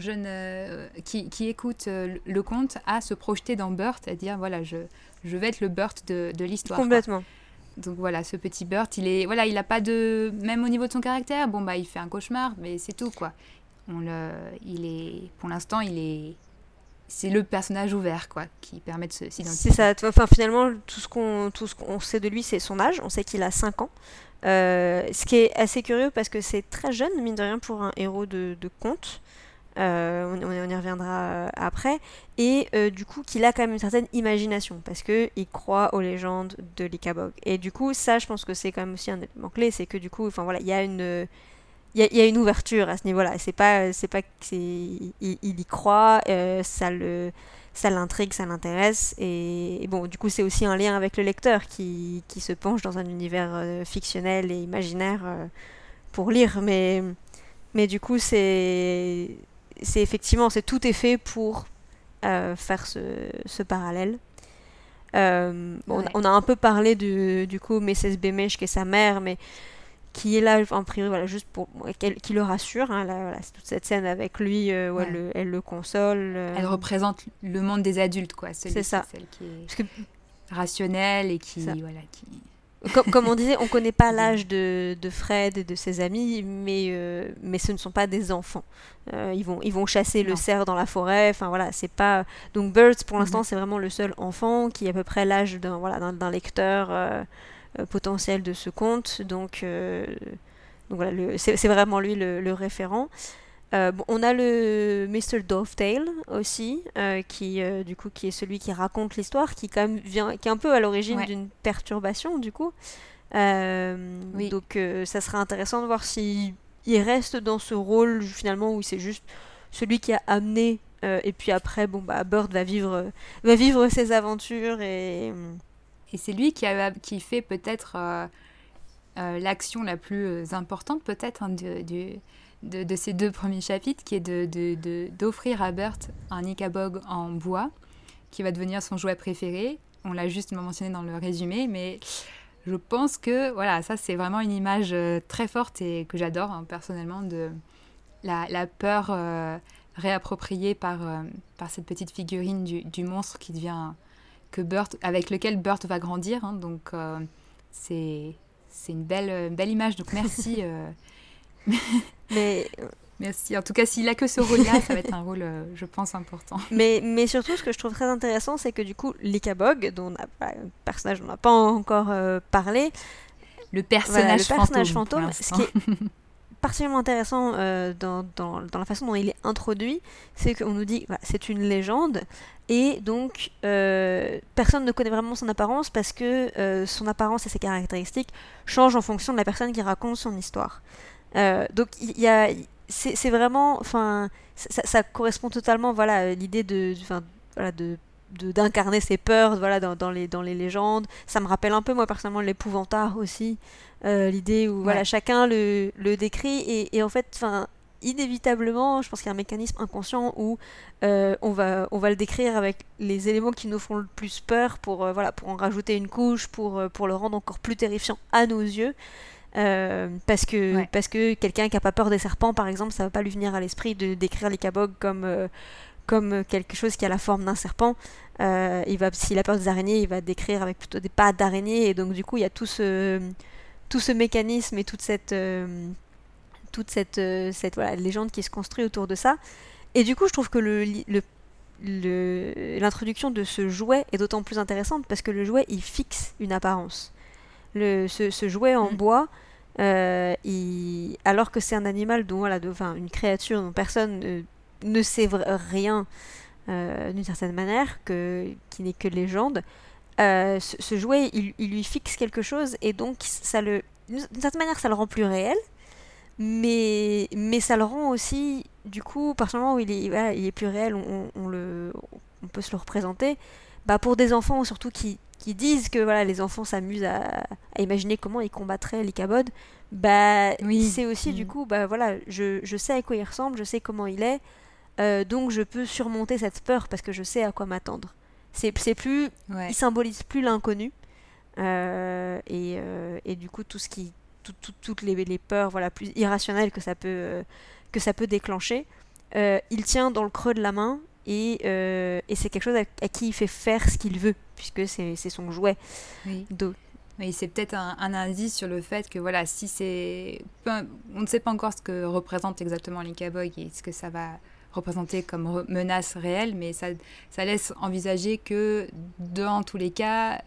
qui écoute le conte à se projeter dans Bert, à dire voilà, je vais être le Bert de l'histoire. Complètement. Quoi. Donc voilà, ce petit Bert, il a pas de... Même au niveau de son caractère, bon bah il fait un cauchemar, mais c'est tout quoi. Pour l'instant, c'est le personnage ouvert, quoi, qui permet de s'identifier. C'est ça. Enfin, finalement, tout ce qu'on sait de lui, c'est son âge. On sait qu'il a 5 ans. Ce qui est assez curieux parce que c'est très jeune, mine de rien, pour un héros de conte. On y reviendra après. Et du coup, qu'il a quand même une certaine imagination parce qu'il croit aux légendes de l'Ickabog. Et du coup, ça, je pense que c'est quand même aussi un élément clé. C'est que du coup, enfin voilà, il y a une... Il y a une ouverture à ce niveau-là. Il y croit, ça l'intrigue, ça l'intéresse. Et bon, du coup, c'est aussi un lien avec le lecteur qui se penche dans un univers fictionnel et imaginaire pour lire. Mais du coup, c'est effectivement, tout est fait pour faire ce parallèle. Bon, ouais. On a un peu parlé du coup Mrs. Beamish qui est sa mère, mais qui est là en priori voilà, juste pour qui le rassure hein, là, voilà, c'est toute cette scène avec lui où elle le console. Elle représente le monde des adultes quoi, c'est ça. Celle qui est... parce que rationnel et qui... Voilà, qui... Comme on disait, on ne connaît pas l'âge de Fred et de ses amis, mais ce ne sont pas des enfants. Ils vont chasser le cerf dans la forêt. Enfin, voilà, c'est pas... Donc Bert, pour l'instant, c'est vraiment le seul enfant qui est à peu près l'âge d'un lecteur potentiel de ce conte. Donc voilà, c'est vraiment lui le référent. On a le Mr. Dovetail aussi, qui est celui qui raconte l'histoire, qui est un peu à l'origine d'une perturbation du coup. Donc ça sera intéressant de voir s'il reste dans ce rôle finalement où c'est juste celui qui a amené et puis après Bert va vivre ses aventures et c'est lui qui fait peut-être l'action la plus importante peut-être de ces deux premiers chapitres, qui est d'offrir à Bert un Ickabog en bois, qui va devenir son jouet préféré. On l'a juste mentionné dans le résumé, mais je pense que voilà, ça c'est vraiment une image très forte et que j'adore personnellement, de la peur réappropriée par cette petite figurine du monstre qui devient avec lequel Bert va grandir. Donc c'est une belle image. Donc merci. Merci. En tout cas, s'il a que ce rôle-là, ça va être un rôle, je pense, important. Mais surtout, ce que je trouve très intéressant, c'est que du coup, l'Ickabog, personnage dont on n'a pas encore parlé, le personnage fantôme, ce qui est particulièrement intéressant dans la façon dont il est introduit, c'est qu'on nous dit c'est une légende, et donc personne ne connaît vraiment son apparence parce que son apparence et ses caractéristiques changent en fonction de la personne qui raconte son histoire. Donc il y a, c'est vraiment, enfin, ça correspond totalement, voilà, l'idée de d'incarner ses peurs, voilà, dans les légendes. Ça me rappelle un peu, moi personnellement, l'Épouvantard aussi, l'idée où voilà, chacun le décrit et en fait, enfin, inévitablement, je pense qu'il y a un mécanisme inconscient où on va le décrire avec les éléments qui nous font le plus peur pour en rajouter une couche, pour le rendre encore plus terrifiant à nos yeux. Parce que quelqu'un qui n'a pas peur des serpents, par exemple, ça ne va pas lui venir à l'esprit de décrire l'Ickabog comme quelque chose qui a la forme d'un serpent. S'il a peur des araignées, il va décrire avec plutôt des pattes d'araignée. Et donc du coup, il y a tout ce mécanisme et toute cette légende qui se construit autour de ça. Et du coup, je trouve que l'introduction de ce jouet est d'autant plus intéressante parce que le jouet, il fixe une apparence. Ce jouet en bois, alors que c'est un animal une créature dont personne ne sait rien d'une certaine manière, qui n'est que légende, ce jouet, il lui fixe quelque chose et donc d'une certaine manière, ça le rend plus réel, mais ça le rend aussi, du coup, par ce moment où il est plus réel, on peut se le représenter. Pour des enfants surtout qui disent que voilà, les enfants s'amusent à imaginer comment ils combattraient l'Ickabod, c'est aussi du coup je sais à quoi il ressemble, je sais comment il est, donc je peux surmonter cette peur parce que je sais à quoi m'attendre. C'est plus il symbolise plus l'inconnu, et du coup tout ce qui toutes les peurs plus irrationnelles que ça peut déclencher, il tient dans le creux de la main. Et c'est quelque chose à qui il fait faire ce qu'il veut, puisque c'est son jouet. Oui. Oui, c'est peut-être un indice sur le fait que voilà, si c'est... On ne sait pas encore ce que représente exactement l'Ickabog et ce que ça va représenter comme menace réelle, mais ça laisse envisager que dans tous les cas,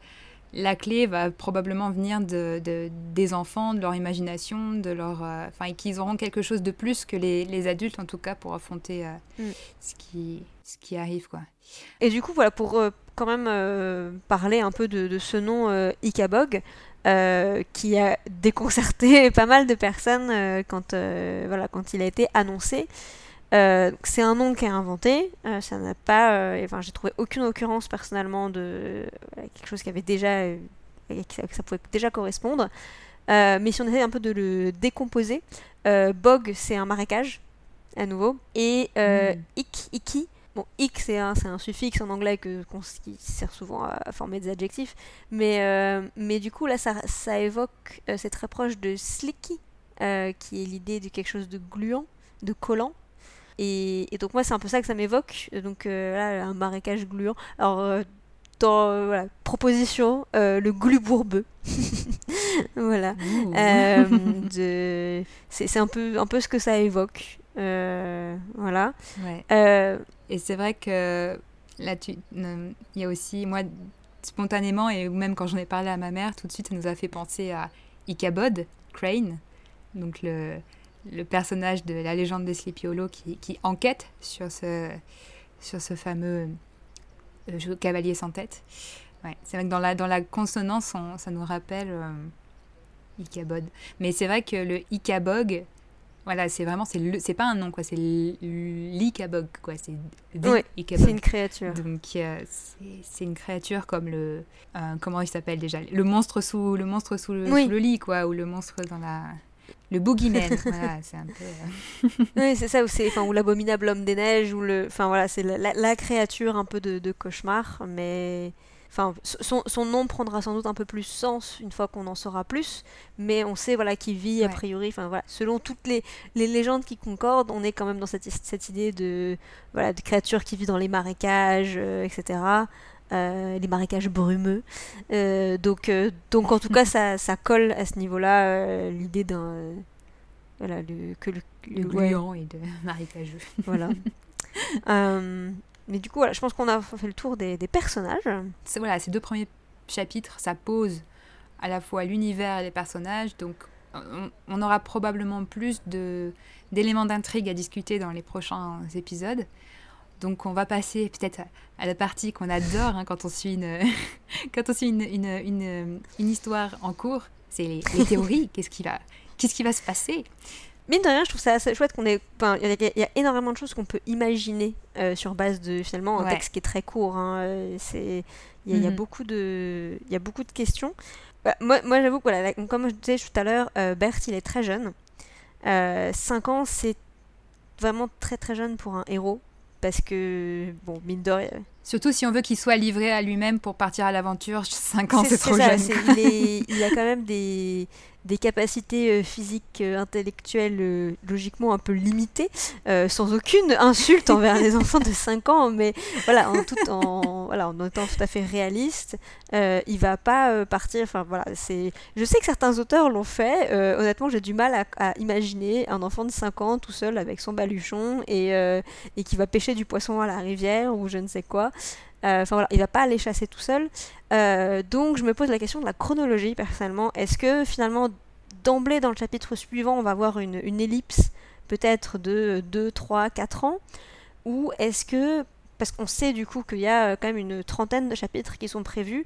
la clé va probablement venir des enfants, de leur imagination, et qu'ils auront quelque chose de plus que les adultes, en tout cas, pour affronter ce qui arrive, quoi. Et du coup, voilà, pour quand même parler un peu de ce nom Ickabog, qui a déconcerté pas mal de personnes quand il a été annoncé. C'est un nom qui est inventé, ça n'a pas... j'ai trouvé aucune occurrence personnellement de quelque chose qui avait déjà... que ça pouvait déjà correspondre. Mais si on essaie un peu de le décomposer, bog, c'est un marécage, à nouveau, et icky. Bon, ick, c'est un suffixe en anglais qui sert souvent à former des adjectifs, mais du coup, là, ça évoque... c'est très proche de slicky, qui est l'idée de quelque chose de gluant, de collant. Et donc moi c'est un peu ça que ça m'évoque, donc un marécage gluant. Alors dans voilà, proposition, le glu bourbeux. Voilà. C'est un peu ce que ça évoque. Voilà. Ouais. Et c'est vrai que là, il y a aussi, moi, spontanément, et même quand j'en ai parlé à ma mère, tout de suite, ça nous a fait penser à Ichabod Crane, donc le personnage de la légende de Sleepy Hollow qui enquête sur ce fameux cavalier sans tête. Ouais, c'est vrai que dans la consonance, ça nous rappelle Ichabod. Mais c'est vrai que le Ickabog, voilà, c'est vraiment, c'est pas un nom, quoi, c'est l'Ickabog, quoi, c'est ouais, Ickabog. C'est une créature. Donc c'est une créature comme le comment il s'appelle déjà, le monstre sous le lit, quoi, ou le monstre dans le boogeyman. Voilà, c'est un peu oui, c'est ça, ou l'abominable homme des neiges, ou voilà, c'est la créature un peu de cauchemar, mais enfin, son nom prendra sans doute un peu plus sens une fois qu'on en saura plus, mais on sait voilà, qui vit, ouais, a priori. Enfin, voilà, selon toutes les légendes qui concordent, on est quand même dans cette idée de, voilà, de créature qui vit dans les marécages, etc. Les marécages brumeux. Donc en tout cas, ça colle à ce niveau-là, l'idée d'un... voilà, le gluant et de marécageux. Voilà. Mais du coup, voilà, je pense qu'on a fait le tour des personnages. Voilà, ces deux premiers chapitres, ça pose à la fois l'univers et les personnages. Donc, on aura probablement plus d'éléments d'intrigue à discuter dans les prochains épisodes. Donc, on va passer peut-être à la partie qu'on adore hein, quand on suit une histoire en cours. C'est les théories. Qu'est-ce qui va se passer ? Mine de rien, je trouve ça assez chouette qu'on ait... Enfin, il y a énormément de choses qu'on peut imaginer sur base de, finalement, un texte qui est très court. Hein. Il y a beaucoup de questions. Bah, moi, j'avoue que, voilà, comme je disais tout à l'heure, Bert, il est très jeune. 5 ans, c'est vraiment très, très jeune pour un héros. Parce que, bon, mine de rien... Surtout si on veut qu'il soit livré à lui-même pour partir à l'aventure, 5 ans, c'est trop ça, jeune. Il a quand même des capacités physiques, intellectuelles, logiquement un peu limitées, sans aucune insulte envers les enfants de 5 ans, mais voilà, en étant tout à fait réaliste, il va pas partir... Enfin, voilà, je sais que certains auteurs l'ont fait, honnêtement, j'ai du mal à imaginer un enfant de 5 ans tout seul avec son baluchon et qui va pêcher du poisson à la rivière ou je ne sais quoi. Voilà, il va pas aller chasser tout seul, donc je me pose la question de la chronologie personnellement. Est-ce que finalement d'emblée dans le chapitre suivant on va avoir une ellipse peut-être de 2, 3, 4 ans, ou est-ce que, parce qu'on sait du coup qu'il y a quand même une trentaine de chapitres qui sont prévus,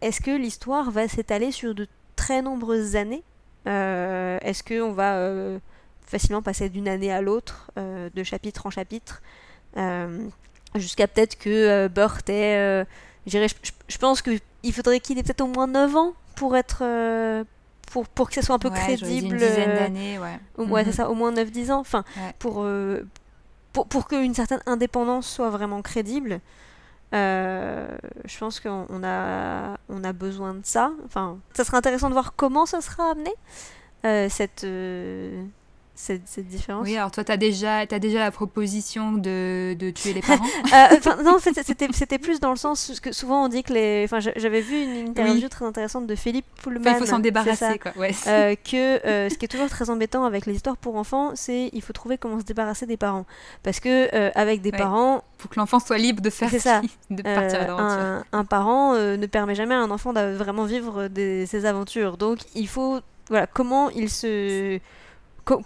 est-ce que l'histoire va s'étaler sur de très nombreuses années, est-ce qu'on va facilement passer d'une année à l'autre, de chapitre en chapitre, jusqu'à peut-être que Bert est... je pense qu'il faudrait qu'il ait peut-être au moins 9 ans pour être... pour que ça soit un peu crédible. Une dizaine d'années, ouais. Ouais, c'est ça, au moins 9-10 ans. Enfin, ouais. Pour qu'une certaine indépendance soit vraiment crédible, je pense qu'on a besoin de ça. Enfin, ça sera intéressant de voir comment ça sera amené, cette différence. Oui, alors toi, t'as déjà la proposition de tuer les parents. Non, c'était plus dans le sens que souvent on dit que j'avais vu une interview très intéressante de Philippe Pullman. Il faut s'en débarrasser, ça, quoi. Ouais. Ce qui est toujours très embêtant avec les histoires pour enfants, c'est il faut trouver comment se débarrasser des parents, parce que avec des parents, pour que l'enfant soit libre de faire de partir à l'aventure. Un parent ne permet jamais à un enfant de vraiment vivre ses aventures. Donc il faut comment il se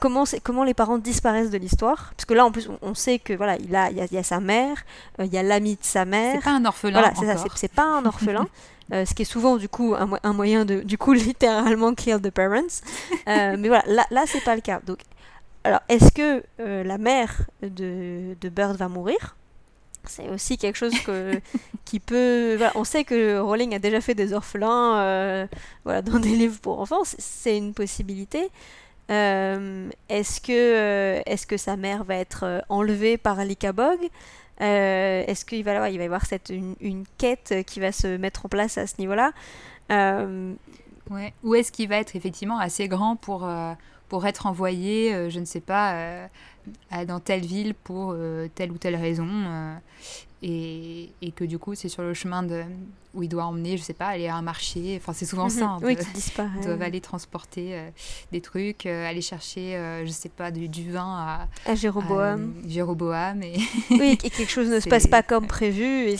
Comment les parents disparaissent de l'histoire, parce que là en plus on sait que il y a sa mère, il y a l'ami de sa mère. C'est pas un orphelin. Voilà, c'est ça, c'est pas un orphelin, ce qui est souvent du coup un moyen de littéralement kill the parents. Mais voilà, là c'est pas le cas. Donc alors est-ce que la mère de Bert va mourir? C'est aussi quelque chose qui peut... Voilà, on sait que Rowling a déjà fait des orphelins dans des livres pour enfants, c'est une possibilité. Est-ce que sa mère va être enlevée par l'Ickabog? Est-ce qu'il va y avoir une quête qui va se mettre en place à ce niveau-là? Ouais. Ou est-ce qu'il va être effectivement assez grand pour être envoyé, je ne sais pas, dans telle ville pour telle ou telle raison et que du coup c'est sur le chemin de, où il doit emmener, je sais pas, aller à un marché, enfin c'est souvent ça, oui, qui disparaît. Ils doivent aller transporter des trucs, aller chercher, je sais pas, du vin à Jéroboam et... oui, et quelque chose ne se passe pas comme prévu et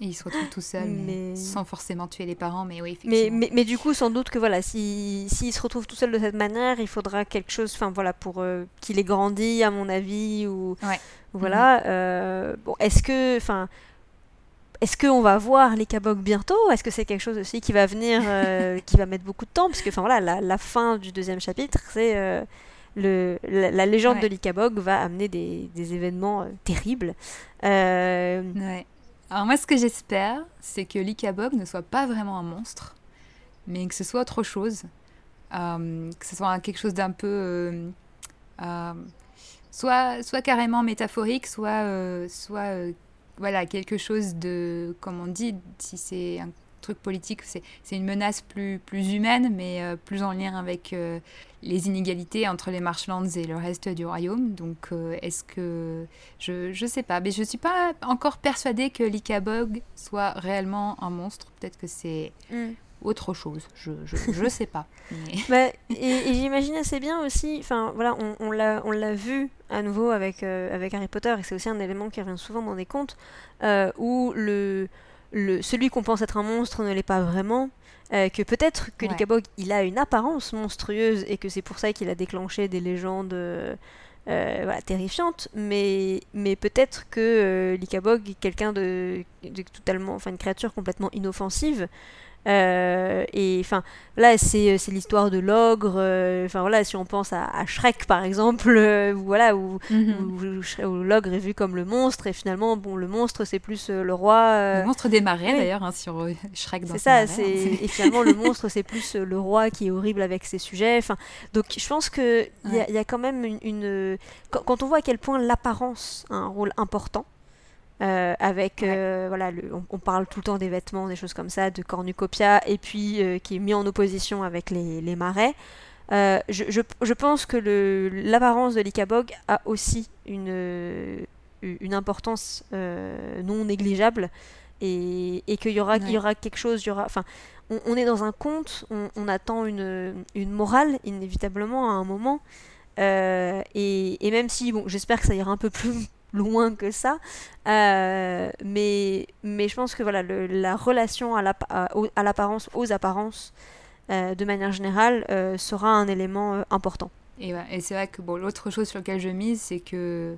et ils se retrouvent tout seuls, mais... sans forcément tuer les parents, mais oui, effectivement. Mais du coup, sans doute que voilà, s'ils se retrouvent tout seuls de cette manière, il faudra quelque chose, enfin voilà, pour qu'il ait grandi, à mon avis, ou ouais. Voilà. Mmh. Bon, est-ce qu'on va voir les Ickabog bientôt ? Est-ce que c'est quelque chose aussi qui va venir, qui va mettre beaucoup de temps ? Parce que enfin voilà, la fin du deuxième chapitre, c'est la légende de l'Ickabog va amener des événements terribles. Ouais. Alors moi, ce que j'espère, c'est que l'Ickabog ne soit pas vraiment un monstre, mais que ce soit autre chose, que ce soit quelque chose d'un peu, soit carrément métaphorique, soit voilà, quelque chose de, comme on dit, si c'est un truc politique, c'est une menace plus humaine, mais plus en lien avec les inégalités entre les Marshlands et le reste du royaume. Donc, est-ce que... Je sais pas, mais je suis pas encore persuadée que l'Ickabog soit réellement un monstre. Peut-être que c'est autre chose, je sais pas. Mais... bah, et j'imagine assez bien aussi, enfin voilà, on l'a vu à nouveau avec Harry Potter, et c'est aussi un élément qui revient souvent dans des contes, où celui qu'on pense être un monstre ne l'est pas vraiment, que peut-être que l'Ickabog il a une apparence monstrueuse et que c'est pour ça qu'il a déclenché des légendes voilà, terrifiantes, mais peut-être que l'Ickabog est quelqu'un de totalement, enfin une créature complètement inoffensive. Et enfin là c'est l'histoire de l'ogre, enfin voilà, si on pense à Shrek par exemple, voilà, où l'ogre est vu comme le monstre et finalement bon, le monstre c'est plus le roi, le monstre des marais d'ailleurs, hein, sur Shrek dans c'est ça marais, et finalement le monstre c'est plus le roi qui est horrible avec ses sujets, enfin donc je pense que y a quand même une quand on voit à quel point l'apparence a un rôle important. Avec voilà, on parle tout le temps des vêtements, des choses comme ça, de Cornucopia, et puis qui est mis en opposition avec les marais. Je pense que l'apparence de l'Ickabog a aussi une importance non négligeable, et qu'il y aura il y aura quelque chose, il y aura, enfin on est dans un conte, on attend une morale inévitablement à un moment, et même si bon, j'espère que ça ira un peu plus loin que ça, mais je pense que voilà, la relation à l'apparence, aux apparences, de manière générale, sera un élément important. Et c'est vrai que bon, l'autre chose sur laquelle je mise, c'est que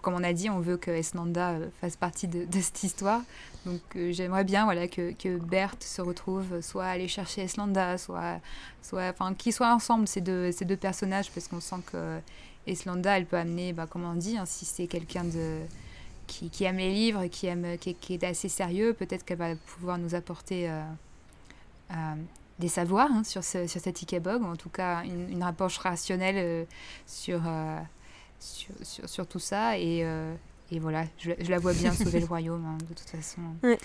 comme on a dit, on veut que Esnanda fasse partie de cette histoire, donc j'aimerais bien voilà, que Bert se retrouve, soit aller chercher Esnanda, soit enfin qu'ils soient ensemble, ces deux personnages, parce qu'on sent que Eslanda, elle peut amener, bah, comme on dit, hein, si c'est quelqu'un qui aime les livres, qui est assez sérieux, peut-être qu'elle va pouvoir nous apporter des savoirs, hein, sur cet Ickabog, ou en tout cas une approche rationnelle sur tout ça. Et voilà, je la vois bien sauver le royaume, hein, de toute façon. Ouais.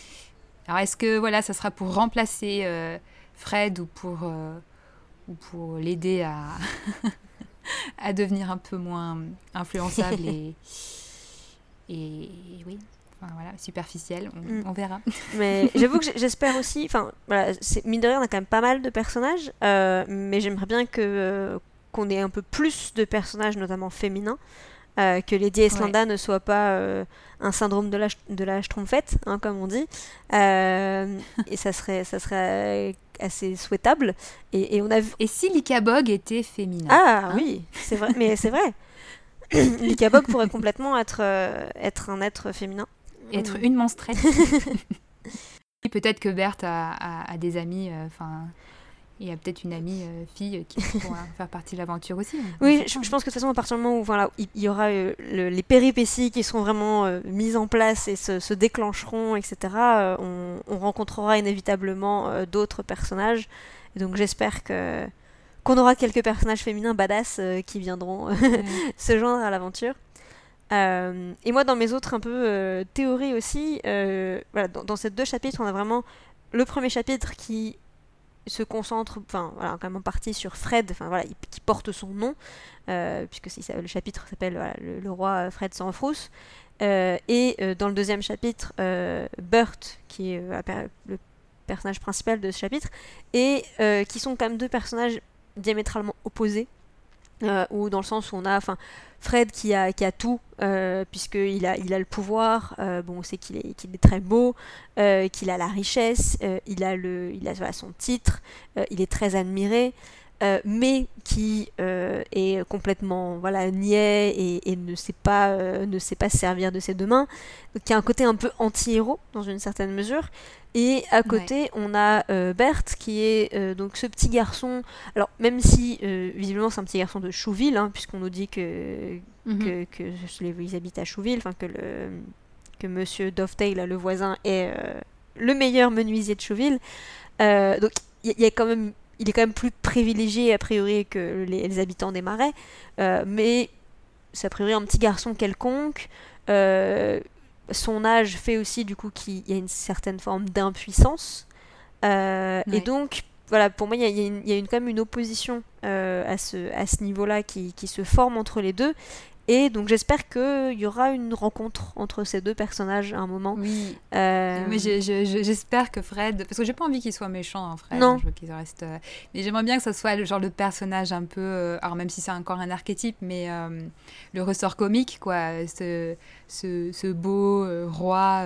Alors, est-ce que voilà, ça sera pour remplacer Fred ou pour l'aider à... à devenir un peu moins influençable et oui, enfin, voilà, superficielle, on verra. Mais j'avoue que j'espère aussi, enfin voilà, mine de rien, on a quand même pas mal de personnages, mais j'aimerais bien qu'on ait un peu plus de personnages, notamment féminins, que Lady Eslanda ne soit pas un syndrome de la schtroumpfette, hein, comme on dit, et ça serait assez souhaitable. Et on a vu... et si l'Ickabog était féminin, oui, c'est vrai, mais c'est vrai. L'Ickabog pourrait complètement être un être féminin, être une monstrette. Et peut-être que Bert a des amis, enfin. Il y a peut-être une amie fille qui pourra faire partie de l'aventure aussi. Oui, je pense que de toute façon, à partir du moment où voilà, il y aura les péripéties qui seront vraiment mises en place et se déclencheront, etc., on rencontrera inévitablement d'autres personnages. Et donc j'espère qu'on aura quelques personnages féminins badass qui viendront se joindre à l'aventure. Et moi, dans mes autres un peu théories aussi, voilà, dans ces deux chapitres, on a vraiment le premier chapitre qui se concentre, enfin voilà, quand même en partie sur Fred, enfin voilà, qui porte son nom, puisque le chapitre s'appelle voilà, le roi Fred sans frousse. Et dans le deuxième chapitre, Bert, qui est le personnage principal de ce chapitre, et qui sont quand même deux personnages diamétralement opposés, ou dans le sens où on a Fred qui a tout, puisqu'il a le pouvoir, bon, on sait qu'il est très beau, qu'il a la richesse, il a voilà, son titre, il est très admiré, mais qui est complètement voilà, niais et ne sait pas se servir de ses deux mains, qui a un côté un peu anti-héros dans une certaine mesure. Et à côté, on a Bert, qui est donc ce petit garçon. Alors, même si visiblement c'est un petit garçon de Chouville, hein, puisqu'on nous dit qu'ils habitent à Chouville, que Monsieur Dovetail, le voisin, est le meilleur menuisier de Chouville. Donc, il est quand même plus privilégié a priori que les habitants des Marais, mais c'est a priori un petit garçon quelconque. Son âge fait aussi du coup qu'il y a une certaine forme d'impuissance, et donc voilà, pour moi il y a quand même une opposition à ce niveau-là qui se forme entre les deux, et donc j'espère qu'il y aura une rencontre entre ces deux personnages à un moment. Oui, mais j'espère que Fred, parce que j'ai pas envie qu'il soit méchant, hein, Fred, non. Je veux qu'il reste, mais j'aimerais bien que ça soit le genre de personnage un peu, alors même si c'est encore un archétype, mais le ressort comique quoi, ce beau roi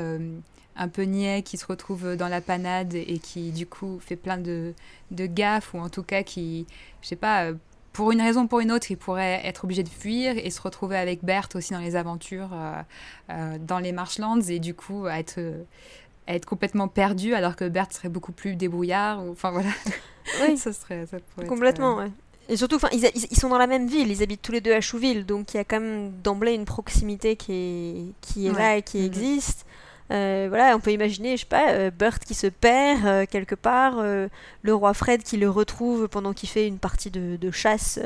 un peu niais qui se retrouve dans la panade et qui du coup fait plein de gaffes, ou en tout cas qui, je sais pas, pour une raison ou pour une autre, il pourrait être obligé de fuir et se retrouver avec Bert aussi dans les aventures dans les Marshlands, et du coup être complètement perdu alors que Bert serait beaucoup plus débrouillard. Enfin voilà, oui. ça pourrait complètement être, ouais. Et surtout ils sont dans la même ville, ils habitent tous les deux à Chouville, donc il y a quand même d'emblée une proximité qui est ouais. là et qui existe. Voilà, on peut imaginer, je sais pas, Bert qui se perd quelque part, le roi Fred qui le retrouve pendant qu'il fait une partie de chasse,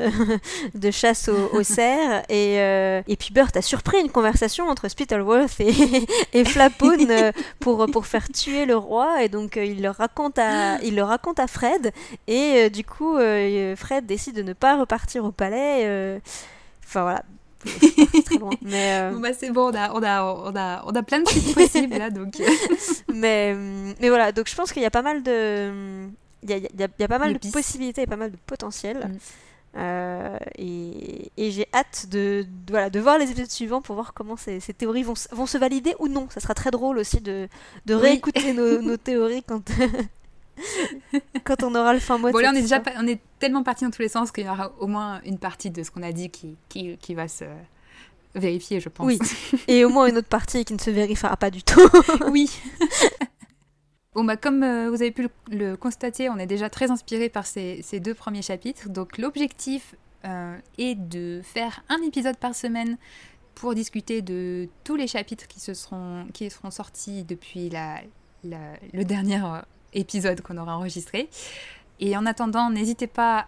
de chasse au cerf, et puis Bert a surpris une conversation entre Spittleworth et Flapoon pour faire tuer le roi, et donc il le raconte à Fred, et du coup Fred décide de ne pas repartir au palais, enfin voilà. Très loin. Mais bon bah c'est bon, on a plein de trucs possibles là, donc mais voilà, donc je pense qu'il y a pas mal de il y a pas mal de possibilités, pas mal de potentiel. Et j'ai hâte de voir les épisodes suivants pour voir comment ces théories vont se valider ou non. Ça sera très drôle aussi de réécouter nos théories quand on aura le fin mot. Bon là on est tellement parti dans tous les sens qu'il y aura au moins une partie de ce qu'on a dit qui va se vérifier, je pense. Oui, et au moins une autre partie qui ne se vérifiera pas du tout. Oui. Bon bah comme vous avez pu le constater, on est déjà très inspiré par ces deux premiers chapitres. Donc l'objectif est de faire un épisode par semaine pour discuter de tous les chapitres qui seront sortis depuis le dernier épisode qu'on aura enregistré. Et en attendant, n'hésitez pas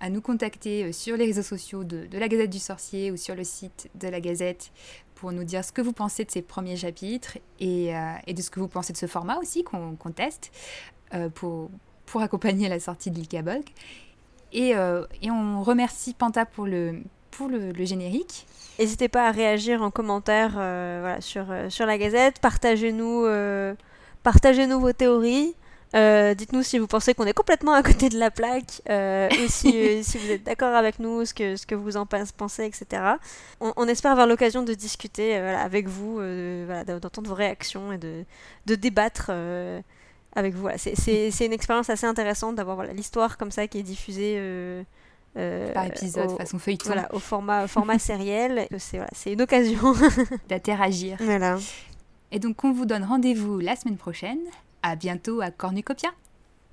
à nous contacter sur les réseaux sociaux de La Gazette du Sorcier ou sur le site de La Gazette pour nous dire ce que vous pensez de ces premiers chapitres et de ce que vous pensez de ce format aussi qu'on teste pour accompagner la sortie de l'Ickabog. Et on remercie Panta pour le générique. N'hésitez pas à réagir en commentaire voilà, sur La Gazette. Partagez-nous vos théories, dites-nous si vous pensez qu'on est complètement à côté de la plaque, ou si vous êtes d'accord avec nous, ce que vous en pensez, etc. On espère avoir l'occasion de discuter voilà, avec vous, voilà, d'entendre vos réactions et de débattre avec vous. Voilà. C'est une expérience assez intéressante d'avoir voilà, l'histoire comme ça qui est diffusée par épisode, façon feuilleton. Voilà, au format sériel. C'est une occasion d'interagir. Voilà. Et donc, on vous donne rendez-vous la semaine prochaine. À bientôt à Cornucopia.